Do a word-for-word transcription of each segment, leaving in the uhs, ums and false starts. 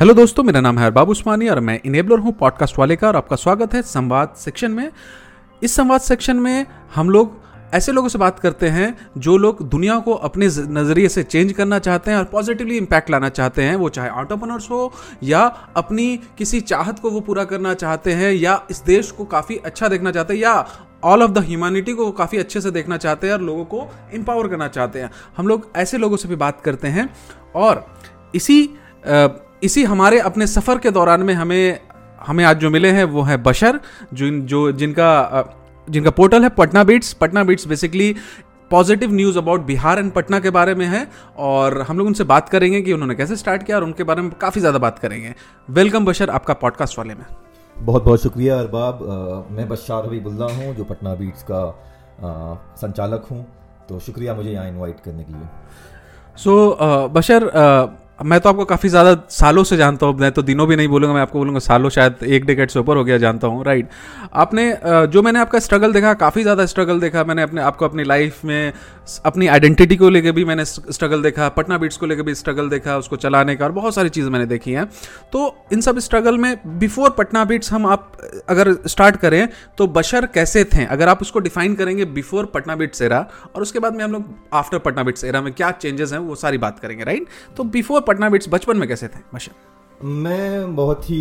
Hello दोस्तों, मेरा नाम है अरबाब उस्मानी और मैं इनेबलर हूँ पॉडकास्ट वाले का, और आपका स्वागत है संवाद सेक्शन में। इस संवाद सेक्शन में हम लोग ऐसे लोगों से बात करते हैं जो लोग दुनिया को अपने नज़रिए से चेंज करना चाहते हैं और पॉजिटिवली इम्पैक्ट लाना चाहते हैं। वो चाहे एंटरप्रेन्योर्स हो या अपनी किसी चाहत को वो पूरा करना चाहते हैं, या इस देश को काफ़ी अच्छा देखना चाहते हैं, या ऑल ऑफ द ह्यूमैनिटी को काफ़ी अच्छे से देखना चाहते हैं और लोगों को एम्पावर करना चाहते हैं। हम लोग ऐसे लोगों से भी बात करते हैं, और इसी आ, इसी हमारे अपने सफ़र के दौरान में हमें हमें आज जो मिले हैं वो है बशर, जो जो जिनका जिनका पोर्टल है Patna Beats. Patna Beats basically positive news about Bihar and Patna के बारे में है, और हम लोग उनसे बात करेंगे कि उन्होंने कैसे स्टार्ट किया और उनके बारे में काफ़ी ज़्यादा बात करेंगे। वेलकम बशर, आपका पॉडकास्ट वाले में बहुत बहुत शुक्रिया अरबाब। मैं बशर हबीबुल्ला हूँ, जो पटना बीट्स का आ, संचालक हूँ, तो शुक्रिया मुझे यहाँ इन्वाइट करने के लिए। सो so, बशर, आ, मैं तो आपको काफ़ी ज़्यादा सालों से जानता हूँ, मैं तो दिनों भी नहीं बोलूँगा, मैं आपको बोलूँगा सालों, शायद एक डेकेड से ऊपर हो गया जानता हूँ, राइट। आपने जो मैंने आपका स्ट्रगल देखा, काफ़ी ज़्यादा स्ट्रगल देखा मैंने अपने आपको अपनी लाइफ में, अपनी आइडेंटिटी को लेके भी मैंने स्ट्रगल देखा, पटना बीट्स को लेके भी स्ट्रगल देखा, उसको चलाने का, और बहुत सारी चीज़ें मैंने देखी हैं। तो इन सब स्ट्रगल में बिफोर पटना बीट्स हम आप अगर स्टार्ट करें तो बशर कैसे थे, अगर आप उसको डिफाइन करेंगे बिफोर पटना बीट्स एरा, और उसके बाद में हम लोग आफ्टर पटना बीट्स एरा में क्या चेंजेस हैं वो सारी बात करेंगे, राइट। तो बिफोर पटना बीट्स बचपन में कैसे थे बशर? मैं बहुत ही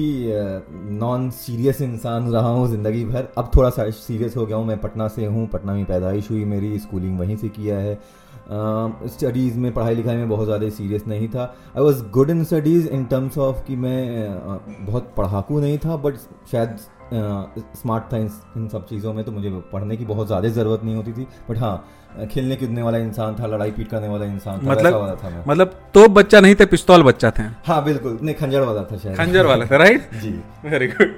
नॉन सीरियस इंसान रहा हूँ ज़िंदगी भर, अब थोड़ा सा सीरियस हो गया हूँ। मैं पटना से हूँ, पटना में पैदाइश हुई मेरी, स्कूलिंग वहीं से किया है। स्टडीज़ में, पढ़ाई लिखाई में बहुत ज़्यादा सीरियस नहीं था। I was good in studies in terms of कि मैं बहुत पढ़ाकू नहीं था, बट शायद स्मार्ट था इन सब चीज़ों में, तो मुझे पढ़ने की बहुत ज़्यादा ज़रूरत नहीं होती थी। बट हाँ, खेलने कूदने वाला इंसान था, लड़ाई पीट करने वाला इंसान था, मतलब वाला था मैं। मतलब तो बच्चा नहीं थे, पिस्तौल बच्चा थे। हाँ बिल्कुल, नहीं खंजर वाला था, शायद खंजर वाला था, राइट जी, वेरी गुड।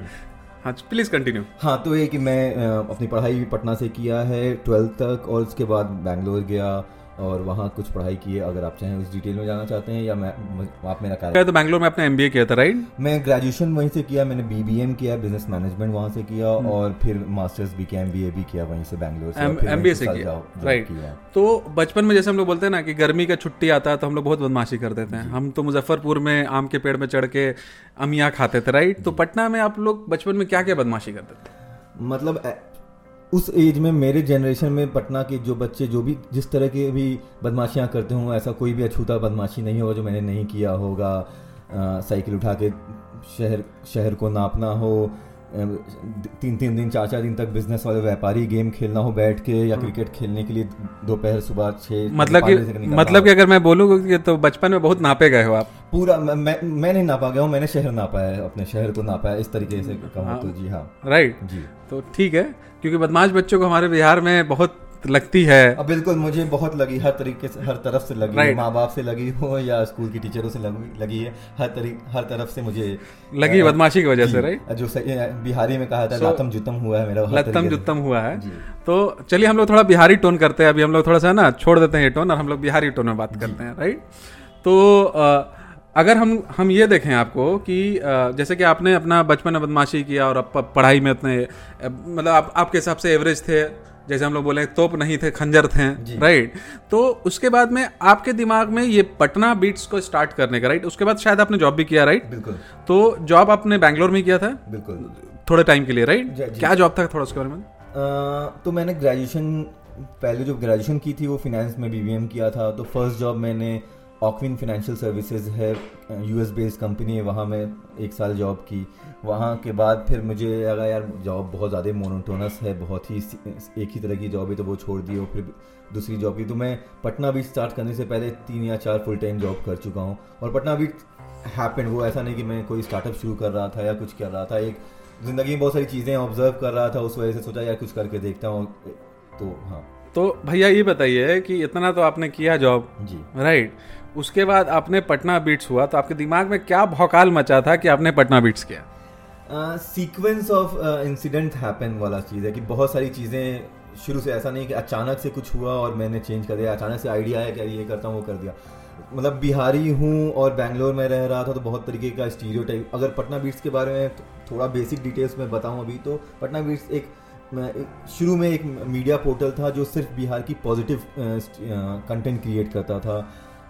हाँ प्लीज़ कंटिन्यू। हाँ तो ये कि मैं अपनी पढ़ाई भी पटना से किया है ट्वेल्थ तक, और उसके बाद बैंगलोर गया और वहाँ कुछ पढ़ाई की है। अगर आप चाहें उस डिटेल में जाना चाहते हैं, या मैं आप मेरा कार्य तो बैंगलोर में अपना एमबीए किया था, राइट। मैं ग्रेजुएशन वहीं से किया, मैंने बीबीएम किया, बिजनेस मैनेजमेंट वहाँ से किया, और फिर मास्टर्स भी किया, एमबीए भी किया वहीं से बैंगलोर से, एमबीए से किया, राइट। तो बचपन में जैसे हम लोग बोलते हैं ना कि गर्मी का छुट्टी आता है तो हम लोग बहुत बदमाशी कर देते हैं, हम तो मुजफ्फरपुर में आम के पेड़ में चढ़ के अमिया खाते थे, राइट। तो पटना में आप लोग बचपन में क्या क्या बदमाशी करते थे? मतलब उस एज में, मेरे जनरेशन में पटना के जो बच्चे जो भी जिस तरह के भी बदमाशियाँ करते हों, ऐसा कोई भी अछूता बदमाशी नहीं होगा जो मैंने नहीं किया होगा। साइकिल उठा के शहर शहर को नापना हो, तीन तीन दिन चार चार दिन तक बिजनेस वाले व्यापारी गेम खेलना हो बैठ के, या क्रिकेट खेलने के लिए दोपहर सुबह छः, मतलब कि मतलब कि अगर मैं बोलूँ तो बचपन में बहुत नापे गए हो आप पूरा। मैं मैं नहीं नापा गया हूँ, मैंने शहर नापा है, अपने शहर को नापा है, इस तरीके से कहूँ तो जी हाँ, राइट जी। तो ठीक है, क्योंकि बदमाश बच्चों को हमारे बिहार में बहुत लगती है। अब बिल्कुल मुझे बहुत लगी, हर तरीके से, हर तरफ से लगी, right. माँ बाप से लगी हो या स्कूल की टीचरों से लगी है, हर तरीके हर तरफ से मुझे लगी बदमाशी की वजह से, राइट। जो बिहारी में कहा था so, लातम जुतम हुआ है मेरा, लातम जुतम हुआ है। तो चलिए हम लोग थोड़ा बिहारी टोन करते हैं, अभी हम लोग थोड़ा सा ना छोड़ देते हैं ये टोन और हम लोग बिहारी टोन में बात करते हैं, राइट। तो अगर हम हम ये देखें आपको कि जैसे कि आपने अपना बचपन में बदमाशी किया और अब पढ़ाई में इतने, मतलब आप, आपके हिसाब से एवरेज थे, जैसे हम लोग बोले तोप नहीं थे, खंजर थे, राइट। तो उसके बाद में आपके दिमाग में ये पटना बीट्स को स्टार्ट करने का, राइट, उसके बाद शायद आपने जॉब भी किया, राइट। बिल्कुल। तो जॉब आपने बैंगलोर में किया था, बिल्कुल, थोड़े टाइम के लिए, राइट। क्या जॉब था, थोड़ा उसके बारे में? तो मैंने ग्रेजुएशन, पहले जो ग्रेजुएशन की थी वो फाइनेंस में बीबीएम किया था, तो फर्स्ट जॉब मैंने ऑक्विन फाइनेंशियल सर्विसेज है, यूएस बेस्ड कंपनी है, वहाँ मैं एक साल जॉब की। वहाँ के बाद फिर मुझे लगा यार जॉब बहुत ज़्यादा मोनोटोनस है, बहुत ही एक ही तरह की जॉब है, तो वो छोड़ दी और फिर दूसरी जॉब की। तो मैं पटना बीट स्टार्ट करने से पहले तीन या चार फुल टाइम जॉब कर चुका हूँ, और पटना बीट हैपेंड, वो ऐसा नहीं कि मैं कोई स्टार्टअप शुरू कर रहा था या कुछ कर रहा था, एक ज़िंदगी में बहुत सारी चीज़ें ऑब्जर्व कर रहा था, उस वजह से सोचा यार कुछ करके देखता हूँ। तो हाँ, तो भैया ये बताइए कि इतना तो आपने किया जॉब जी, राइट, उसके बाद आपने पटना बीट्स हुआ, तो आपके दिमाग में क्या भौकाल मचा था कि आपने पटना बीट्स किया? सीक्वेंस ऑफ इंसिडेंट हैपन वाला चीज़ है कि बहुत सारी चीज़ें शुरू से, ऐसा नहीं कि अचानक से कुछ हुआ और मैंने चेंज कर दिया, अचानक से आइडिया आया कि ये करता हूँ वो कर दिया। मतलब बिहारी हूँ और बैंगलोर में रह रहा था, तो बहुत तरीके का स्टीरियोटाइप। अगर पटना बीट्स के बारे में थोड़ा बेसिक डिटेल्स में बताऊँ अभी, तो पटना बीट्स एक शुरू में एक मीडिया पोर्टल था जो सिर्फ बिहार की पॉजिटिव कंटेंट क्रिएट करता था,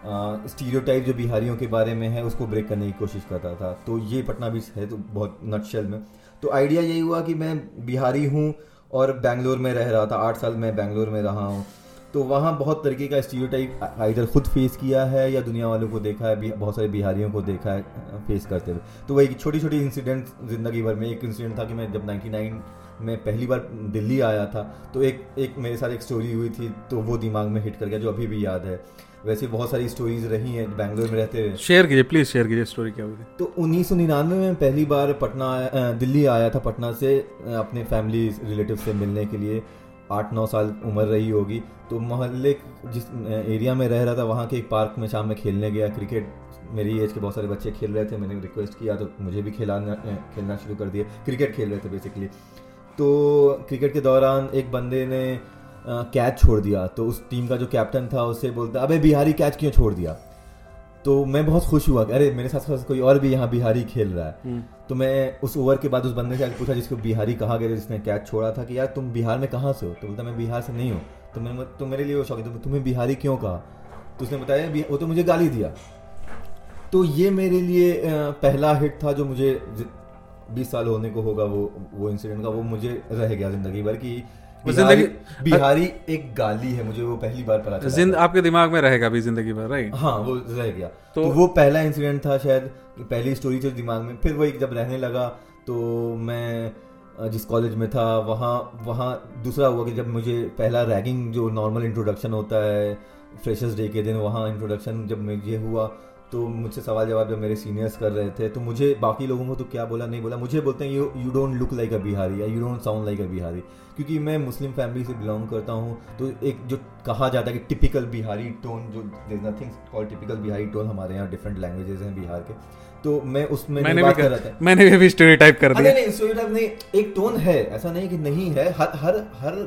स्टीरियोटाइप जो बिहारियों के बारे में है उसको ब्रेक करने की कोशिश करता था। तो ये पटना बीट्स है तो बहुत नटशेल में। तो आइडिया यही हुआ कि मैं बिहारी हूँ और बेंगलोर में रह रहा था, आठ साल मैं बेंगलोर में रहा हूँ, तो वहाँ बहुत तरीके का स्टीरियोटाइप आइदर खुद फेस किया है या दुनिया वालों को देखा है, बहुत सारे बिहारियों को देखा है फेस करते हुए। तो वही छोटी छोटी इंसिडेंट ज़िंदगी भर में। एक इंसिडेंट था कि मैं जब नाइन्टी नाइन में पहली बार दिल्ली आया था तो एक एक मेरे साथ एक स्टोरी हुई थी, तो वो दिमाग में हिट कर गया जो अभी भी याद है। वैसे बहुत सारी स्टोरीज रही हैं बैंगलोर में रहते हुए। शेयर कीजिए प्लीज़, शेयर कीजिए स्टोरी क्या हुई। तो उन्नीस सौ निन्यानवे में पहली बार पटना दिल्ली आया था, पटना से अपने फैमिली रिलेटिव से मिलने के लिए। आठ नौ साल उम्र रही होगी। तो मोहल्ले जिस एरिया में रह रहा था वहाँ के एक पार्क में शाम में खेलने गया क्रिकेट। मेरी एज के बहुत सारे बच्चे खेल रहे थे, मैंने रिक्वेस्ट किया तो मुझे भी खिलाना खेलना शुरू कर दिया। क्रिकेट खेल रहे थे बेसिकली। तो क्रिकेट के दौरान एक बंदे ने कैच uh, छोड़ दिया। तो उस टीम का जो कैप्टन था उससे बोलता अबे बिहारी कैच क्यों छोड़ दिया। तो मैं बहुत खुश हुआ कि अरे मेरे साथ साथ कोई और भी यहाँ बिहारी खेल रहा है। hmm. तो मैं उस ओवर के बाद उस बंदे से आगे पूछा जिसको बिहारी कहा गया जिसने कैच छोड़ा था कि यार तुम बिहार में कहाँ से हो। तो बोलता मैं बिहार से नहीं हूँ। तो मैं तो मेरे लिए वो शौक है तुम्हें बिहारी क्यों कहा। तो उसने बताया वो तो मुझे गाली दिया। तो ये मेरे लिए पहला हिट था जो मुझे बीस साल होने को होगा वो वो इंसिडेंट का, वो मुझे रह गया जिंदगी भर की बिहारी, बिहारी एक गाली है, मुझे वो पहली बार पता चला। आपके दिमाग में रहेगा भी जिंदगी भर, राइट? हाँ, वो रह गया। तो, तो वो पहला इंसिडेंट था शायद, पहली स्टोरी थी दिमाग में। फिर वो एक जब रहने लगा तो मैं जिस कॉलेज में था वहाँ वहाँ दूसरा हुआ कि जब मुझे पहला रैगिंग जो नॉर्मल इंट्रोडक्शन होता है फ्रेशर्स डे के दिन, वहाँ इंट्रोडक्शन जब मुझे हुआ तो मुझसे सवाल जवाब जब मेरे सीनियर्स कर रहे थे तो मुझे बाकी लोगों को तो क्या बोला नहीं बोला, मुझे बोलते हैं you you don't look like a Bihari या you don't sound like a Bihari, क्योंकि मैं मुस्लिम फैमिली से बिलोंग करता हूँ। तो एक जो कहा जाता है कि टिपिकल बिहारी टोन, जो there is nothing called typical Bihari tone, हमारे यहाँ डिफरेंट लैंग्वेजेस हैं बिहार के, तो मैं उसमें मैंने भी कर, कर मैंने भी स्टीरियोटाइप कर दिया। नहीं स्टीरियोटाइप नहीं, एक टोन है, ऐसा नहीं कि नहीं है। हर हर हर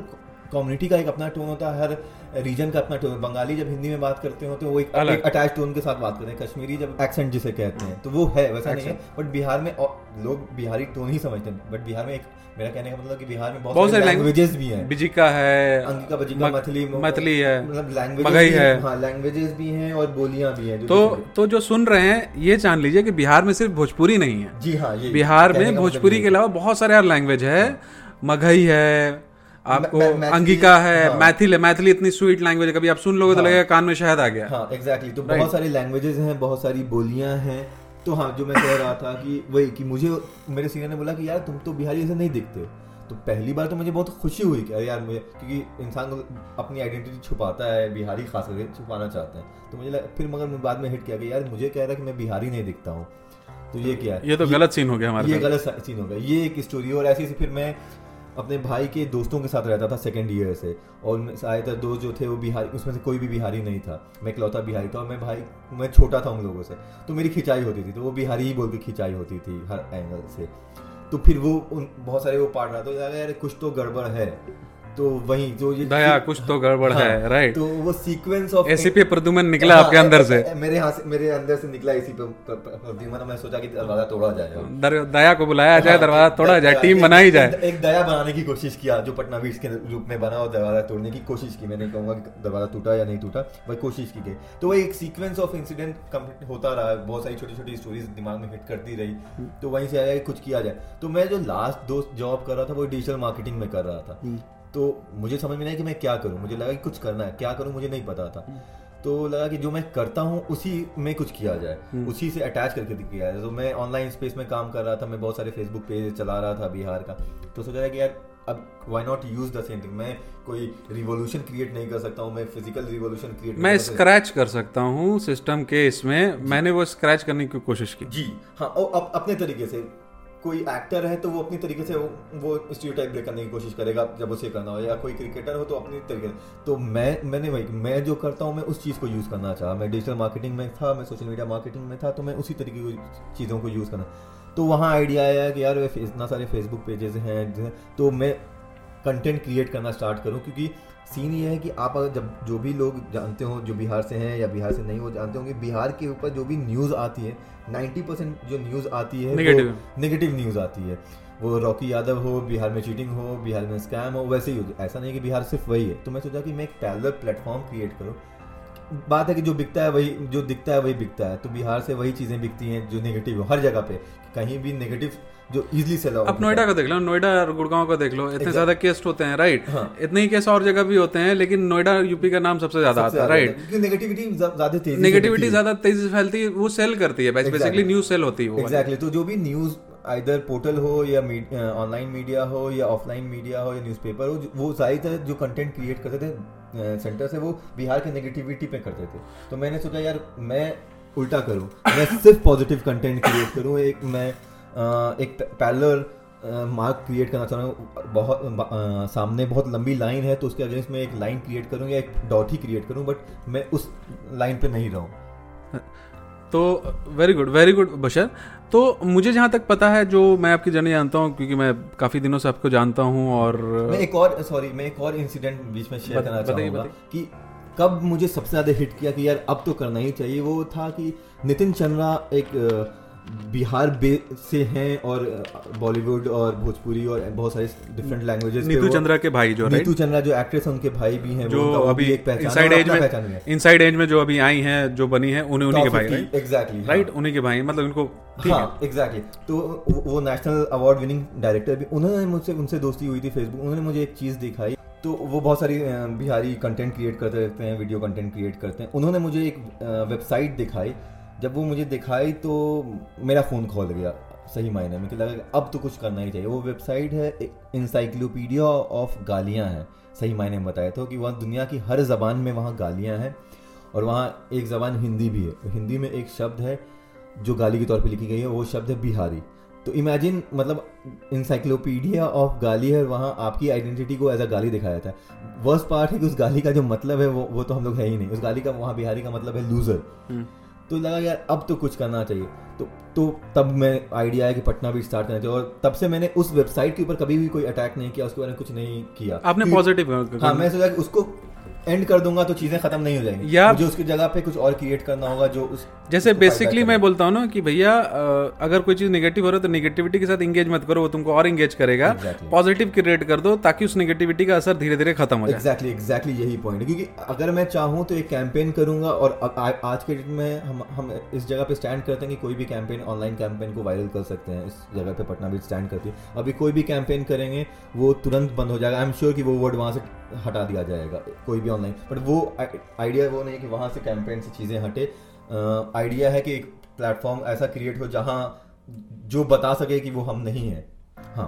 कम्युनिटी का एक अपना टोन होता है, हर रीजन का अपना टोन। बंगाली जब हिंदी में बात करते हो तो वो एक, एक अटैच टोन के साथ बात करते हैं। कश्मीरी जब एक्सेंट जिसे कहते हैं तो वो है, वैसा नहीं है। बट बिहार में लोग बिहारी टोन ही समझते हैं। बट बिहार में एक मेरा कहने का मतलब कि बिहार में बहुत सारी लैंग्वेजेस भी हैं। बिजिका है, अंगिका, बजिका, मथली, मथली है, मतलब मगही है, हाँ लैंग्वेजेस भी हैं और बोलियां भी हैं। तो तो जो सुन रहे हैं ये जान लीजिए कि बिहार में सिर्फ भोजपुरी नहीं है। जी हाँ, बिहार में भोजपुरी के अलावा बहुत सारे और लैंग्वेज है। मगही है, आपको अंगिका है, मैथिल है। मैथिली इतनी स्वीट लैंग्वेज है, कभी आप सुन लोगे तो लगेगा कान में शहद आ गया। हाँ एग्जैक्टली। तो बहुत सारी लैंग्वेजेस हैं, बहुत सारी बोलियां हैं। तो हाँ जो मैं कह रहा था कि वही कि मुझे मेरे सीनियर ने बोला कि यार तुम तो बिहारी ऐसे नहीं दिखते हो। तो पहली बार तो मुझे बहुत खुशी हुई कि अरे यार मुझे, क्योंकि इंसान अपनी आइडेंटिटी छुपाता है, बिहारी खास करके छुपाना चाहते हैं। तो मुझे फिर मगर बाद में हिट किया कि यार मुझे कह रहा कि मैं बिहारी नहीं दिखता हूँ, तो ये क्या है, ये तो गलत सीन हो गया हमारा, ये गलत सीन हो गया। ये एक स्टोरी। और ऐसी फिर मैं अपने भाई के दोस्तों के साथ रहता था सेकेंड ईयर से, और उनमें ज्यादातर दोस्त जो थे वो बिहारी, उसमें से कोई भी बिहारी नहीं था, मैं इकलौता बिहारी था। और मैं भाई मैं छोटा था उन लोगों से, तो मेरी खिंचाई होती थी, तो वो बिहारी ही बोल के खिंचाई होती थी हर एंगल से। तो फिर वो उन बहुत सारे वो पार्ट रहा था यार कुछ तो गड़बड़ है। तो वही जो ये दया कुछ तो गड़बड़ हाँ, है राइट। तो वो सीक्वेंस ऑफ एसीपी प्रद्युमन निकला हाँ, आपके अंदर से, मेरे हाथ से, मेरे अंदर से निकला एसीपी प्रद्युमन। मैं सोचा कि दरवाजा तोड़ा जाए, दया को बुलाया जाए, दरवाजा तोड़ा जाए, टीम बनाई जाए। एक दया बनाने की कोशिश किया जो पटना बीट्स के रूप में बना, और दरवाजा तोड़ने की कोशिश की। मैं नहीं कहूँगा कि दरवाजा टूटा या नहीं टूटा, वही कोशिश की गई। तो वही एक सीक्वेंस ऑफ इंसिडेंट कंप्लीट होता रहा, बहुत सारी छोटी छोटी स्टोरीज दिमाग में हिट करती रही। तो वहीं से आया कुछ किया जाए। तो मैं जो लास्ट दोस्त जॉब कर रहा था वो डिजिटल मार्केटिंग में कर रहा था। तो मुझे समझ में नहीं कि मैं क्या करूं, मुझे लगा कि कुछ करना है, क्या करूं मुझे नहीं पता था। तो लगा कि जो मैं करता हूं उसी में कुछ किया जाए, उसी से अटैच करके किया जाए। तो मैं ऑनलाइन स्पेस में काम कर रहा था, मैं बहुत सारे फेसबुक पेज चला रहा था बिहार का। तो सोचा कि यार अब why not use the same thing. मैं कोई रिवोल्यूशन क्रिएट नहीं कर सकता हूँ, मैं फिजिकल रिवोल्यूशन क्रिएट, मैं स्क्रैच कर सकता हूँ सिस्टम के इसमें। मैंने वो स्क्रैच करने की कोशिश की। जी हाँ, और अपने तरीके से। कोई एक्टर है तो वो अपनी तरीके से वो, वो स्टीरियोटाइप ब्रेक करने की कोशिश करेगा जब उसे करना हो, या कोई क्रिकेटर हो तो अपनी तरीके से। तो मैं मैंने वही मैं जो करता हूँ मैं उस चीज़ को यूज़ करना चाहा। मैं डिजिटल मार्केटिंग में था, मैं सोशल मीडिया मार्केटिंग में था, तो मैं उसी तरीके की चीज़ों को यूज़ करना। तो वहाँ आइडिया आया कि यार इतना सारे फेसबुक पेजेस हैं, तो मैं कंटेंट क्रिएट करना स्टार्ट करूँ। क्योंकि सीन ये है कि आप अगर जब जो भी लोग जानते हो जो बिहार से हैं या बिहार से नहीं हो, जानते होंगे बिहार के ऊपर जो भी न्यूज़ आती है नब्बे परसेंट जो न्यूज़ आती है नेगेटिव नेगेटिव न्यूज़ आती है। वो रॉकी यादव हो, बिहार में चीटिंग हो, बिहार में स्कैम हो, वैसे ही। ऐसा नहीं कि बिहार सिर्फ वही है। तो मैं सोचा कि मैं एक पैरेलल प्लेटफॉर्म क्रिएट करूँ बात है कि जो बिकता है वही जो दिखता है वही बिकता है, तो बिहार से वही चीज़ें बिकती हैं जो नेगेटिव हर जगह पे, कहीं भी नेगेटिव जो इजीली सेल आउट। आप नोएडा को देख लो, नोएडा और गुड़गांव को देख लो, इतने ज्यादा केस होते हैं राइट। हाँ। इतने ही केस और जगह भी होते हैं, लेकिन नोएडा यूपी का नाम सबसे ज्यादा आता है राइट, क्योंकि नेगेटिविटी ज्यादा तेजी नेगेटिविटी ज्यादा तेजी से फैलती है, वो सेल करती है बेसिकली, न्यूज़ सेल होती है वो एग्जैक्टली। तो जो भी न्यूज़ आइदर पोर्टल हो या ऑनलाइन मीडिया हो या ऑफलाइन मीडिया हो या न्यूज़पेपर हो, वो सारी तरह जो कंटेंट क्रिएट करते थे सेंटर से, वो बिहार की नेगेटिविटी पे करते थे। तो मैंने सोचा यार मैं उल्टा करूँ, मैं सिर्फ पॉजिटिव कंटेंट क्रिएट करूँ, एक मैं एक पैरेलल मार्क क्रिएट करना चाह रहा हूँ। बहुत आ, सामने बहुत लंबी लाइन है तो उसके अगेंस्ट मैं एक लाइन क्रिएट करूँ या एक डॉट ही क्रिएट करूँ, बट मैं उस लाइन पे नहीं रहूँ। तो very good very good Bashar. तो मुझे जहाँ तक पता है, जो मैं आपकी जर्नी जानता हूँ क्योंकि मैं काफ़ी दिनों से आपको जानता हूँ, और मैं एक और सॉरी मैं एक और इंसिडेंट बीच में शेयर करना चाहूँगा कि कब मुझे सबसे ज़्यादा हिट किया कि यार अब तो करना ही चाहिए। वो था कि नितिन चंद्रा एक बिहार बे से हैं और बॉलीवुड और भोजपुरी और बहुत सारे डिफरेंट लैंग्वेजेस, नीतू चंद्रा के भाई जो नीतू चंद्रा जो एक्ट्रेस हैं उनके भाई भी हैं, जो अभी एक इनसाइड एज में इनसाइड एज में जो अभी आई हैं जो बनी हैं उन्हें उन्हीं के भाई एग्जैक्टली राइट उन्हीं के भाई मतलब उनको हाँ एग्जैक्टली। तो वो नेशनल अवार्ड विनिंग डायरेक्टर भी, उन्होंने मुझसे उनसे दोस्ती हुई थी फेसबुक, उन्होंने मुझे एक चीज़ दिखाई। तो वो बहुत सारी बिहारी कंटेंट क्रिएट करते रहते हैं, वीडियो कंटेंट क्रिएट करते हैं, उन्होंने मुझे एक वेबसाइट दिखाई। जब वो मुझे दिखाई तो मेरा फ़ोन खोल गया सही मायने में, कि लगा अब तो कुछ करना ही चाहिए। वो वेबसाइट है इंसाइक्लोपीडिया ऑफ गालियाँ हैं सही मायने में बताया तो, कि वहाँ दुनिया की हर जबान में वहाँ गालियाँ हैं, और वहाँ एक ज़बान हिंदी भी है। तो हिंदी में एक शब्द है जो गाली के तौर पे लिखी गई है, वो शब्द है बिहारी। तो इमेजिन मतलब इंसाइक्लोपीडिया ऑफ गाली है, वहाँ आपकी आइडेंटिटी को एज अ गाली दिखाया जाता है। वर्स्ट पार्ट है कि उस गाली का जो मतलब है वो वो तो हम लोग है ही नहीं, उस गाली का वहाँ बिहारी का मतलब है लूज़र। तो लगा यार अब तो कुछ करना चाहिए। तो तो तब मैं आइडिया आया कि पटना बीट स्टार्ट करना चाहिए, और तब से मैंने उस वेबसाइट के ऊपर कभी भी कोई अटैक नहीं किया, उसके बारे में कुछ नहीं किया। आपने पॉजिटिव हाँ, मैं सोचा कि उसको एंड कर दूंगा तो चीज़ें खत्म नहीं हो जाएंगी, या मुझे उसकी जगह पे कुछ और क्रिएट करना होगा जो उस जैसे बेसिकली मैं बोलता हूँ ना कि भैया अगर कोई चीज़ नेगेटिव हो रहा है तो नेगेटिविटी के साथ इंगेज मत करो, वो तुमको और इंगेज करेगा, पॉजिटिव क्रिएट कर दो ताकि उस नेगेटिविटी का असर धीरे धीरे खत्म हो जाए। एग्जैक्टली एग्जैक्टली यही पॉइंट है, क्योंकि अगर मैं चाहूँ तो एक कैंपेन करूंगा, और आज के डेट में हम हम इस जगह पे स्टैंड करते हैं कि कोई भी कैंपेन ऑनलाइन कैंपेन को वायरल कर सकते हैं, इस जगह पे पटना बीट स्टैंड करती है। अभी कोई भी कैंपेन करेंगे वो तुरंत बंद हो जाएगा, आई एम श्योर कि वो वर्ड वहाँ से हटा दिया जाएगा कोई भी ऑनलाइन, बट वो आइडिया वो नहीं है कि वहाँ से कैंपेन से चीज़ें हटे। आइडिया है कि एक प्लेटफॉर्म ऐसा क्रिएट हो जहाँ जो बता सके कि वो हम नहीं हैं। हाँ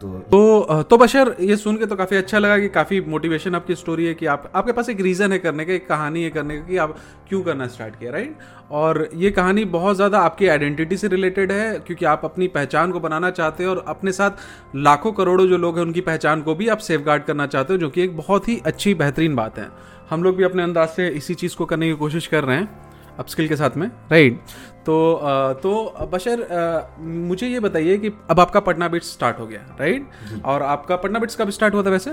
तो तो, तो बशर ये सुन के तो काफ़ी अच्छा लगा कि काफ़ी मोटिवेशन आपकी स्टोरी है, कि आप आपके पास एक रीज़न है करने का, एक कहानी है करने का कि आप क्यों करना स्टार्ट किया राइट। और ये कहानी बहुत ज़्यादा आपकी आइडेंटिटी से रिलेटेड है, क्योंकि आप अपनी पहचान को बनाना चाहते हो और अपने साथ लाखों करोड़ों जो लोग हैं उनकी पहचान को भी आप सेफगार्ड करना चाहते हो, जो कि एक बहुत ही अच्छी बेहतरीन बात है। हम लोग भी अपने अंदाज से इसी चीज़ को करने की कोशिश कर रहे हैं अपस्किल के साथ में राइट। तो तो बशर मुझे ये बताइए कि अब आपका पटना बीट्स स्टार्ट हो गया राइट, और आपका पटना बीट्स कब स्टार्ट हुआ था वैसे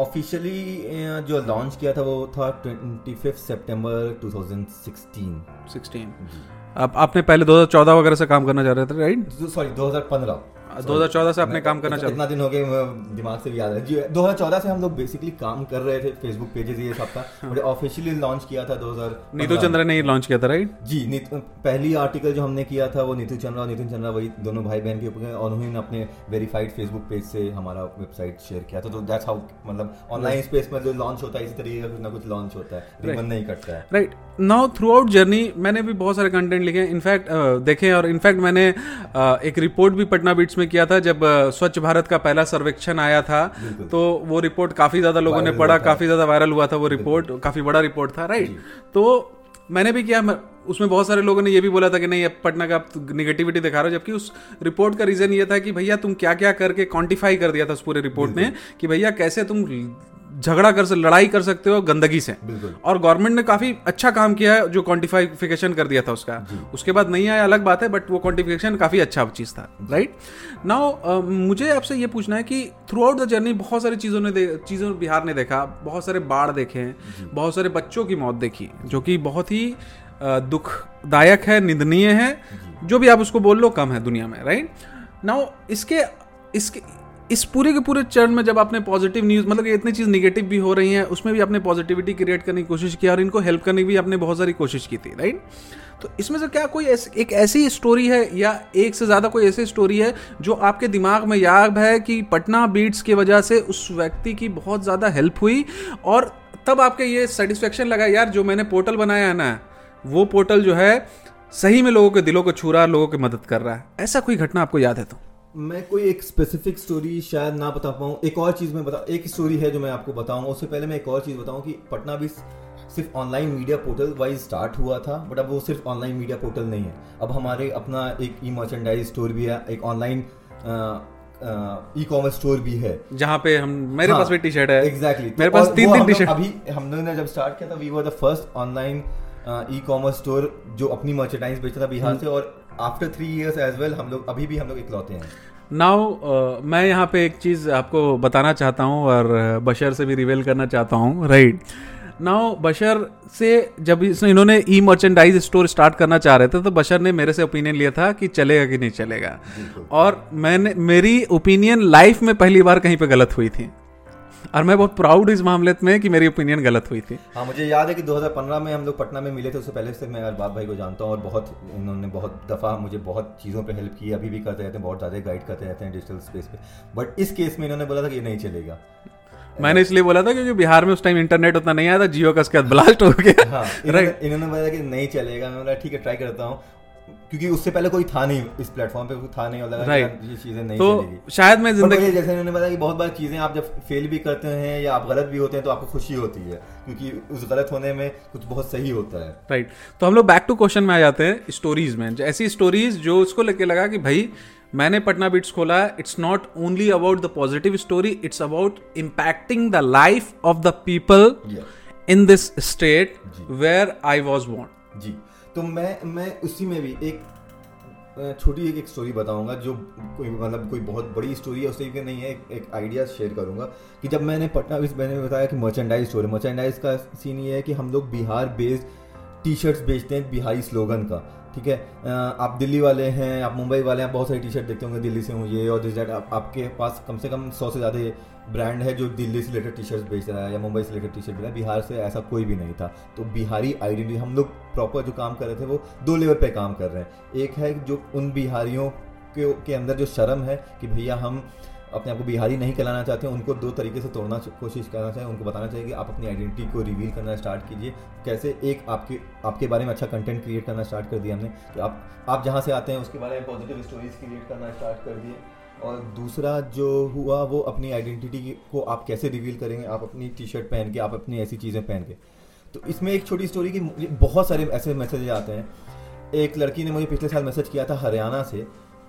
ऑफिशियली? uh, जो लॉन्च किया था वो था ट्वेंटी फिफ्थ सितंबर टू थाउजेंड सिक्सटीन। अब आपने पहले दो हज़ार चौदह वगैरह से काम करना चाह रहे थे राइट? सॉरी दो हज़ार पंद्रह दो हज़ार चौदह से आपने काम करना चाहते इतना दिन हो गए दिमाग से भी याद है जी। दो हज़ार चौदह से हम लोग बेसिकली काम कर रहे थे, फेसबुक पेजेस ये सब का, बट ऑफिशियली लॉन्च किया था दो हज़ार नीतू चंद्रा ने लॉन्च किया था राइट जी। पहली आर्टिकल जो हमने किया था वो नीतू चंद्रा और नितिन चंद्रा वही दोनों भाई बहन के ऊपर, और उन्होंने अपने वेरीफाइड फेसबुक पेज से हमारा वेबसाइट शेयर किया था। तो दैट्स हाउ मतलब ऑनलाइन स्पेस में जो लॉन्च होता है इसी तरीके का कुछ लॉन्च होता है, रिबन नहीं कटता है right. Now throughout journey मैंने भी बहुत सारे कंटेंट लिखे हैं, इनफैक्ट देखे, और इनफैक्ट मैंने एक रिपोर्ट भी पटना बीट्स किया था जब स्वच्छ भारत का पहला सर्वेक्षण आया था, तो वो रिपोर्ट काफी ज्यादा लोगों ने पढ़ा, काफी ज्यादा वायरल हुआ था वो रिपोर्ट, काफी बड़ा रिपोर्ट था राइट। तो मैंने भी किया, उसमें बहुत सारे लोगों ने ये भी बोला था कि नहीं अब पटना का आप निगेटिविटी दिखा रहे हो, जबकि उस रिपोर्ट का रीजन ये था कि भैया तुम क्या क्या करके क्वांटिफाई कर दिया था उस पूरे रिपोर्ट ने कि भैया कैसे तुम झगड़ा कर लड़ाई कर सकते हो गंदगी से, और गवर्नमेंट ने काफी अच्छा काम किया है जो क्वांटिफिकेशन कर दिया था उसका। उसके बाद नहीं आया अलग बात है, बट वो क्वांटिफिकेशन काफी अच्छा चीज था राइट। नाउ मुझे आपसे ये पूछना है कि थ्रू आउट द जर्नी बहुत सारी चीजों ने चीजों बिहार ने देखा, बहुत सारे बाढ़ देखे हैं, बहुत सारे बच्चों की मौत देखी जो कि बहुत ही दुखदायक है, निंदनीय है, जो भी आप उसको बोल लो कम है दुनिया में राइट। नाउ इसके इसके इस पूरे के पूरे चरण में जब आपने पॉजिटिव न्यूज़, मतलब कि इतनी चीज़ निगेटिव भी हो रही है, उसमें भी आपने पॉजिटिविटी क्रिएट करने की कोशिश किया और इनको हेल्प करने की भी आपने बहुत सारी कोशिश की थी, राइट। तो इसमें से क्या कोई ऐस, एक ऐसी स्टोरी है या एक से ज़्यादा कोई ऐसी स्टोरी है जो आपके दिमाग में याद है कि पटना बीट्स की वजह से उस व्यक्ति की बहुत ज़्यादा हेल्प हुई और तब आपके ये सेटिस्फेक्शन लगा, यार जो मैंने पोर्टल बनाया है ना, वो पोर्टल जो है सही में लोगों के दिलों को छू रहा है, लोगों की मदद कर रहा है, ऐसा कोई घटना आपको याद है? तो मैं कोई एक स्पेसिफिक स्टोरी शायद ना बता पाऊँ। एक और चीज़ मैं बता एक स्टोरी है जो मैं आपको बताऊँगा, उससे पहले मैं एक और चीज़ बताऊँ कि पटना बीट्स सिर्फ online media portal wise start हुआ था, बट अब वो सिर्फ ऑनलाइन मीडिया पोर्टल नहीं है, अब हमारे अपना एक ई मर्चेंडाइज स्टोर भी है, एक ऑनलाइन ई कॉमर्स स्टोर भी है जहाँ पे हम मेरे हाँ, पास भी टी शर्ट है। Exactly exactly. मेरे पास तीन तीन टी शर्ट अभी हम लोगों ने जब स्टार्ट किया था, we were the first online e commerce store जो अपनी मर्चेंडाइज बेचता था बिहार से, और after three years as well हम लोग अभी भी हम लोग इकलौते हैं। नाउ uh, मैं यहाँ पे एक चीज़ आपको बताना चाहता हूँ और बशर से भी रिवेल करना चाहता हूँ, राइट। नाउ बशर से जब इन्होंने ई मर्चेंडाइज स्टोर स्टार्ट करना चाह रहे थे तो बशर ने मेरे से ओपिनियन लिया था कि चलेगा कि नहीं चलेगा, और मैंने मेरी ओपिनियन लाइफ में पहली बार कहीं पे गलत हुई थी और मैं बहुत प्राउड इस मामले में कि मेरी ओपिनियन गलत हुई थी। हाँ, मुझे याद है कि दो हज़ार पंद्रह में हम लोग पटना में मिले थे, उससे पहले से मैं अरबाब भाई को जानता हूँ और बहुत इन्होंने बहुत दफ़ा मुझे बहुत चीज़ों पे हेल्प की, अभी भी करते रहते हैं, बहुत ज़्यादा गाइड करते रहते हैं डिजिटल स्पेस पे, बट इस केस में इन्होंने बोला था कि ये नहीं चलेगा। मैंने इसलिए बोला था क्योंकि बिहार में उस टाइम इंटरनेट उतना नहीं आया था, जियो का उसके बाद ब्लास्ट हो गया। हाँ, इन्होंने बोला कि नहीं चलेगा, मैं बोला ठीक है ट्राई करता हूँ, क्योंकि उससे पहले कोई था नहीं इस प्लेटफॉर्म पे, कोई था नहीं, लगा ये चीजें नहीं चलेगी शायद। मैं जिंदगी जैसे इन्होंने बताया कि बहुत बार चीज़ें आप जब फेल भी करते हैं या आप गलत भी होते हैं तो आपको खुशी होती है, क्योंकि उस गलत होने में कुछ बहुत सही होता है, राइट। तो हम लोग बैक टू क्वेश्चन में आ जाते हैं, स्टोरीज में ऐसी स्टोरीज जो उसको लेके लगा कि भाई मैंने पटना बीट्स खोला है, it's not only about the positive story, it's about impacting the life of the people in this state where I was born. जी, तो मैं मैं उसी में भी एक छोटी एक एक स्टोरी बताऊंगा जो कोई मतलब कोई बहुत बड़ी स्टोरी है उससे नहीं है, एक आइडिया शेयर करूंगा कि जब मैंने पटना बीट्स मैंने बताया कि मर्चेंडाइज स्टोरी, मर्चेंडाइज का सीन ये है कि हम लोग बिहार बेस्ड टी शर्ट्स बेचते हैं बिहारी स्लोगन का, ठीक है। आप दिल्ली वाले हैं, आप मुंबई वाले हैं, बहुत सारी टी शर्ट देखते होंगे, दिल्ली से हूँ ये और दिस, आप, आपके पास कम से कम सौ से ज़्यादा ब्रांड है जो दिल्ली से रिलेटेड टी शर्ट बेच रहा है या मुंबई से रिलेटेड टी शर्ट बेच रहा है, बिहार से ऐसा कोई भी नहीं था। तो बिहारी आइडेंटिटी हम लोग प्रॉपर जो काम कर रहे थे वो दो लेवल पे काम कर रहे हैं, एक है जो उन बिहारियों के, के अंदर जो शर्म है कि भैया हम अपने आप को बिहारी नहीं कहलाना चाहते हैं, उनको दो तरीके से तोड़ना कोशिश करना चाहिए, उनको बताना चाहिए कि आप अपनी आइडेंटिटी को रिवील करना स्टार्ट कीजिए कैसे। एक आपके आपके बारे में अच्छा कंटेंट क्रिएट करना स्टार्ट कर दिया हमने, तो आप आप जहाँ से आते हैं उसके बारे में पॉजिटिव स्टोरीज क्रिएट करना स्टार्ट कर दिए, और दूसरा जो हुआ वो अपनी आइडेंटिटी को आप कैसे रिवील करेंगे, आप अपनी टी शर्ट पहन के, आप अपनी ऐसी चीज़ें पहन के। तो इसमें एक छोटी स्टोरी की बहुत सारे ऐसे मैसेज आते हैं। एक लड़की ने मुझे पिछले साल मैसेज किया था हरियाणा से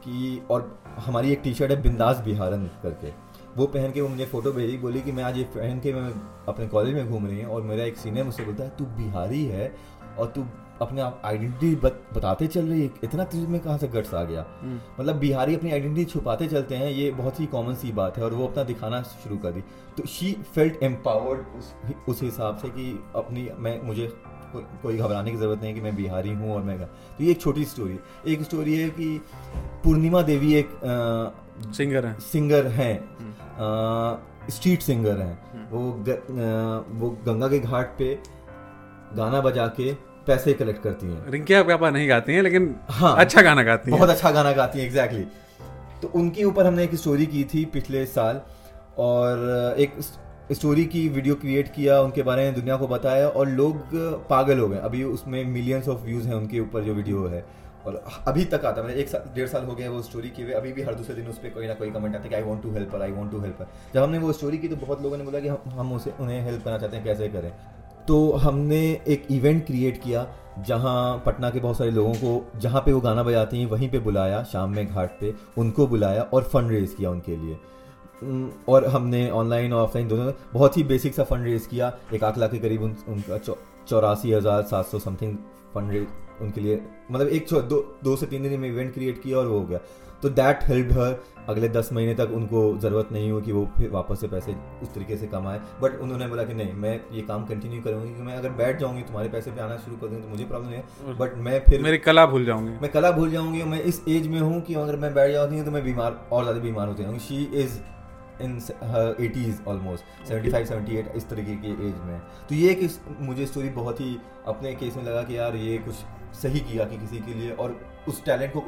कि, और हमारी एक टी शर्ट है बिंदास बिहारन करके, वो पहन के वो मुझे फ़ोटो भेजी, बोली कि मैं आज ये पहन के मैं अपने कॉलेज में घूम रही हूँ और मेरा एक सीनियर मुझसे बोलता है तू बिहारी है और तू अपने आप आइडेंटिटी बत, बताते चल रही है, इतना तुझ में कहाँ से गट्स आ गया। मतलब बिहारी अपनी आइडेंटिटी छुपाते चलते हैं, ये बहुत ही कॉमन सी बात है, और वो अपना दिखाना शुरू कर दी। तो शी फेल्ट एम्पावर्ड उस, उस हिसाब से कि अपनी मैं मुझे को, कोई घबराने की ज़रूरत नहीं कि मैं बिहारी हूँ और मैं। तो ये एक छोटी स्टोरी। एक स्टोरी है कि पूर्णिमा देवी एक आ, सिंगर हैं सिंगर हैं स्ट्रीट सिंगर हैं, वो ग, आ, वो गंगा के घाट पे गाना बजा के पैसे कलेक्ट करती हैं। रिंकी आपा नहीं गाती हैं लेकिन हाँ अच्छा गाना गाती हैं, बहुत अच्छा गाना गाती हैं। Exactly exactly. तो उनके ऊपर हमने एक स्टोरी की थी पिछले साल और एक स्टोरी की वीडियो क्रिएट किया, उनके बारे में दुनिया को बताया और लोग पागल हो गए। अभी उसमें मिलियंस ऑफ व्यूज़ हैं उनके ऊपर जो वीडियो है, और अभी तक आता है, एक साल डेढ़ साल हो गया वो स्टोरी किए हुए, अभी भी हर दूसरे दिन उस पर कोई ना कोई कमेंट आता है कि I want to help her, I want to help her. जब हमने वो स्टोरी की तो बहुत लोगों ने बोला कि हम, हम उसे उन्हें हेल्प करना चाहते हैं, कैसे करें। तो हमने एक इवेंट क्रिएट किया जहाँ पटना के बहुत सारे लोगों को, जहाँ पे वो गाना बजाती हैं वहीं पे बुलाया, शाम में घाट पे उनको बुलाया और फंड रेज़ किया उनके लिए। और हमने ऑनलाइन और ऑफलाइन दोनों बहुत ही बेसिक सा फंड रेज़ किया, एक आठ लाख के करीब उन, उनका चौरासी हज़ार सात सौ समथिंग फंड रेज उनके लिए, मतलब एक दो दो से तीन दिन में इवेंट क्रिएट किया और वो हो गया। तो दैट हेल्प हर, अगले दस महीने तक उनको ज़रूरत नहीं हो कि वो फिर वापस से पैसे उस तरीके से कमाए, बट उन्होंने बोला कि नहीं मैं ये काम कंटिन्यू करूँगी, क्योंकि मैं अगर बैठ जाऊँगी तुम्हारे पैसे पे आना शुरू कर दूँगी तो मुझे प्रॉब्लम है, बट मैं फिर मेरी कला भूल जाऊँगी मैं कला भूल जाऊँगी मैं इस एज में हूँ कि अगर मैं बैठ जाऊँगी तो मैं बीमार और ज़्यादा बीमार होते जाऊँगी। She is in eighties almost seventy five seventy eight इस तरीके की एज में। तो ये कि मुझे स्टोरी बहुत ही अपने केस में लगा कि यार ये कुछ सही किया कि किसी के लिए, और उस टैलेंट को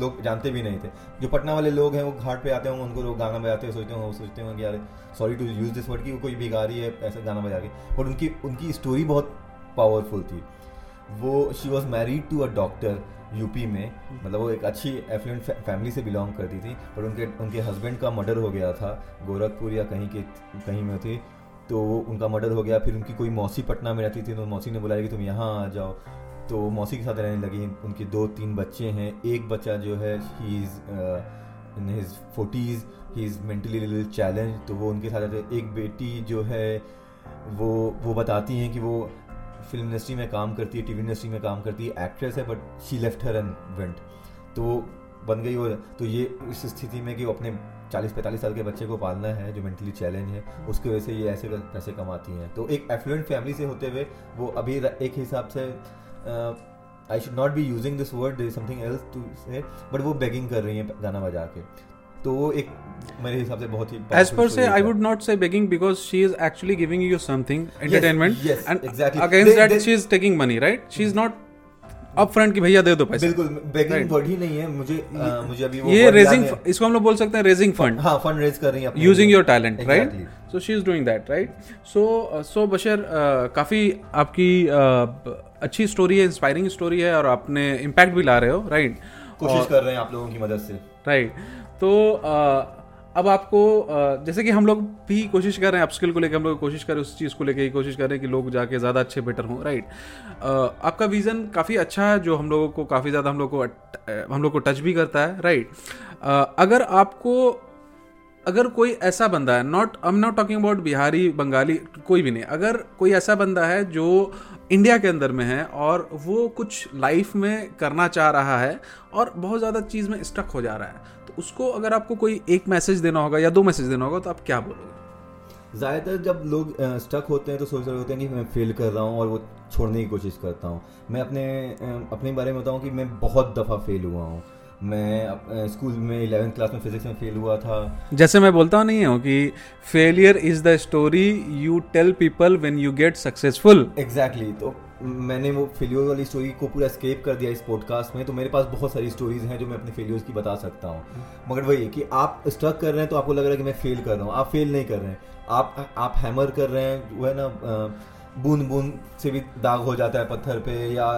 लोग जानते भी नहीं थे। जो पटना वाले लोग हैं वो घाट पे आते होंगे, उनको लोग गाना बजाते हैं, सोचते होंगे वो सोचते होंगे कि यार sorry to use this word कि वो कोई भिखारी है ऐसा गाना बजा के, बट उनकी उनकी स्टोरी बहुत पावरफुल थी। वो she was married to a doctor UP में, मतलब वो एक अच्छी एफ्लुएंट फैमिली से बिलोंग करती थी, पर उनके उनके हस्बैंड का मर्डर हो गया था, गोरखपुर या कहीं के कहीं में थी, तो उनका मर्डर हो गया। फिर उनकी कोई मौसी पटना में रहती थी, तो मौसी ने बुलाया कि तुम यहाँ आ जाओ, तो मौसी के साथ रहने लगी। उनके दो तीन बच्चे हैं, एक बच्चा जो है he is in his forties, he is mentally little challenge, तो वो उनके साथ रहते। एक बेटी जो है वो वो बताती हैं कि वो फिल्म इंडस्ट्री में काम करती है, टीवी इंडस्ट्री में काम करती है, एक्ट्रेस है, but she left her and went, तो बन गई वो। तो ये इस स्थिति में कि वो अपने चालीस पैंतालीस साल के बच्चे को पालना है जो मेंटली चैलेंज है, उसकी वजह से ये ऐसे पैसे कमाती हैं। तो एक एफ्लुएंट फैमिली से होते हुए वो अभी एक हिसाब से I should not be using this word, there is something else to say, but वो बेगिंग कर रही हैं गाना बजा के। तो वो एक मेरे हिसाब से बहुत ही age per se I would not say begging because she is actually giving you something entertainment and against that she is taking money, right? She is not up front की भैया दे दो पैसे, बिल्कुल बेगिंग वर्ड ही नहीं है। मुझे uh, मुझे अभी वो ये रेजिंग, इसको हम लोग बोल सकते हैं रेजिंग फंड, हां फंड रेज कर रही है using your talent, right? So she is doing that, right? So so Bashar, काफी आपकी अच्छी स्टोरी है, इंस्पायरिंग स्टोरी है, और आपने इम्पैक्ट भी ला रहे हो, राइट? कोशिश कर रहे हैं आप लोगों की मदद से, राइट? तो अब आपको, जैसे कि हम लोग भी कोशिश कर रहे हैं अपस्किल को लेकर, हम लोग कोशिश कर रहे हैं उस चीज़ को लेकर ही कोशिश कर रहे हैं कि लोग जाके ज़्यादा अच्छे बेटर हों, राइट? आपका विज़न काफ़ी अच्छा है, जो हम लोगों को काफ़ी ज़्यादा हम लोग को हम लोग को टच भी करता है, राइट? अगर आपको, अगर कोई ऐसा बंदा है, not I am not talking about Bihari Bengali, कोई भी नहीं, अगर कोई ऐसा बंदा है जो इंडिया के अंदर में है और वो कुछ लाइफ में करना चाह रहा है और बहुत ज़्यादा चीज़ में स्टक हो जा रहा है, तो उसको अगर आपको कोई एक मैसेज देना होगा या दो मैसेज देना होगा तो आप क्या बोलोगे? ज़्यादातर जब लोग स्टक होते हैं तो सोच रहे होते हैं कि मैं फेल कर रहा हूँ और वो छोड़ने की कोशिश करता हूँ। मैं अपने अपने बारे में बताऊँ कि मैं बहुत दफ़ा फेल हुआ हूँ। मैं स्कूल में ग्यारहवीं क्लास में फिजिक्स में फेल हुआ था। जैसे मैं बोलता नहीं हूँ कि failure is the story you tell people when you get successful. Exactly, तो मैंने वो फेलियर वाली स्टोरी को पूरा स्केप कर दिया इस पॉडकास्ट में, तो मेरे पास बहुत सारी स्टोरीज हैं जो मैं अपने फेलियर्स की बता सकता हूँ। मगर वही कि आप स्ट्रक कर रहे हैं तो आपको लग रहा है कि मैं फेल कर रहा हूँ, आप फेल नहीं कर रहे हैं, आप आप हैमर कर रहे हैं, वो है ना, बूंद बूंद से भी दाग हो जाता है पत्थर पे, या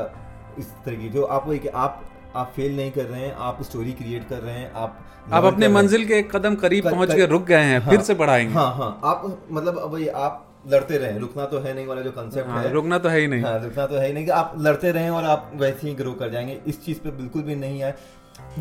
इस तरह की जो आप वही कि आप आप फेल नहीं कर रहे हैं, आप स्टोरी क्रिएट कर रहे हैं, आप आप अपने मंजिल के एक कदम करीब पहुंच के रुक गए हैं, फिर से बढ़ाएंगे। हाँ हाँ, आप मतलब अब ये आप लड़ते रहें, रुकना तो है नहीं वाला जो कंसेप्ट है, रुकना तो है ही नहीं, हाँ रुकना तो है ही नहीं कि आप लड़ते रहें और आप वैसे ही ग्रो कर जाएंगे, इस चीज़ पे बिल्कुल भी नहीं आए।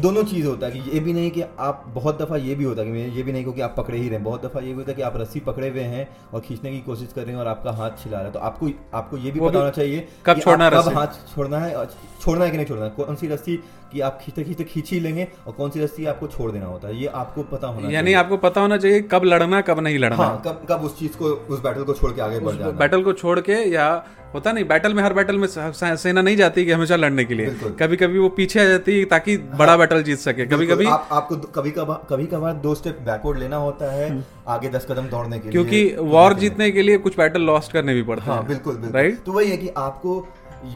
दोनों चीज़ होता है कि ये भी नहीं कि आप, बहुत दफ़ा ये भी होता है कि ये भी नहीं क्योंकि आप पकड़े ही रहे, बहुत दफ़ा ये भी होता है कि आप रस्सी पकड़े हुए हैं और खींचने की कोशिश कर रहे हैं और आपका हाथ छिला रहा है, तो आपको आपको ये भी पता होना चाहिए कब छोड़ना, कब हाथ छोड़ना है, छोड़ना है कि नहीं छोड़ना, कौन सी रस्सी कि आप खींचते खींचते खींच ही लेंगे और कौन सी रस्सी आपको छोड़ देना होता है, ये आपको पता होना, यानी आपको पता होना चाहिए कब लड़ना कब नहीं लड़ना, हाँ, कब कब उस चीज़ को, उस बैटल को छोड़ के आगे बढ़ जाना, बैटल को छोड़ के, या होता नहीं बैटल में, हर बैटल में सेना नहीं जाती कि हमेशा लड़ने के लिए, कभी कभी वो पीछे आ जाती है ताकि बड़ा बैटल जीत सके, कभी कभी आपको कभी कभी कभार दो स्टेप बैकवर्ड लेना होता है आगे दस कदम दौड़ने के लिए, क्योंकि वॉर जीतने के लिए कुछ बैटल लॉस्ट करने भी पड़ता है, बिल्कुल, राइट? तो वही है कि आपको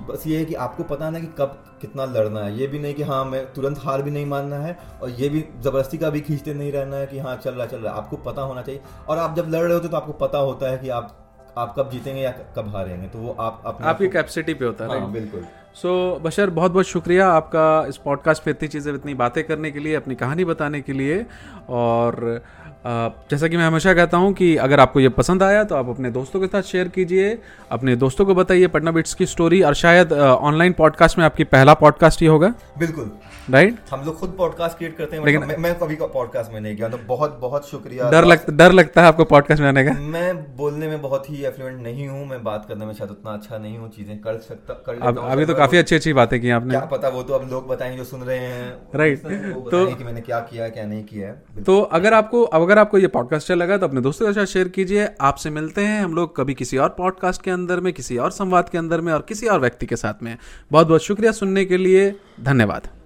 बस ये है कि आपको पता ना कि कब कितना लड़ना है, ये भी नहीं कि हाँ मैं तुरंत हार भी नहीं मानना है और ये भी जबरदस्ती का भी खींचते नहीं रहना है कि हाँ चल रहा चल रहा आपको पता होना चाहिए। और आप जब लड़ रहे होते तो आपको पता होता है कि आप आप कब जीतेंगे या कब हारेंगे, तो वो आप अपने आपकी कैपेसिटी पे होता है, हाँ, बिल्कुल। सो so, बशर, बहुत बहुत शुक्रिया आपका इस पॉडकास्ट पे इतनी चीज़ें, इतनी बातें करने के लिए, अपनी कहानी बताने के लिए। और जैसा कि मैं हमेशा कहता हूँ कि अगर आपको ये पसंद आया तो आप अपने दोस्तों के साथ शेयर कीजिए, अपने दोस्तों को बताइए पटना बीट्स की स्टोरी, और शायद ऑनलाइन पॉडकास्ट में आपकी पहला पॉडकास्ट ये होगा, बिल्कुल, राइट? हम लोग खुद पॉडकास्ट क्रिएट करते हैं, लेकिन मैं, मैं कभी पॉडकास्ट में नहीं गया, तो बहुत बहुत शुक्रिया। डर लग, डर लगता है आपको पॉडकास्ट में आने का? मैं बोलने में बहुत ही एफ्लुएंट नहीं हूँ, मैं बात करने में शायद उतना अच्छा नहीं हूँ, चीज़ें कर सकता कर लेता हूँ, अभी तो काफ़ी अच्छी अच्छी बातें की आपने, क्या पता वो तो अब लोग बताएंगे जो सुन रहे हैं, राइट? तो मैंने क्या किया क्या नहीं किया है। तो अगर आपको अगर आपको ये पॉडकास्ट अच्छा लगा तो अपने दोस्तों के साथ शेयर कीजिए। आपसे मिलते हैं हम लोग कभी किसी और पॉडकास्ट के अंदर में, किसी और संवाद के अंदर में, और किसी और व्यक्ति के साथ में। बहुत बहुत शुक्रिया सुनने के लिए, धन्यवाद।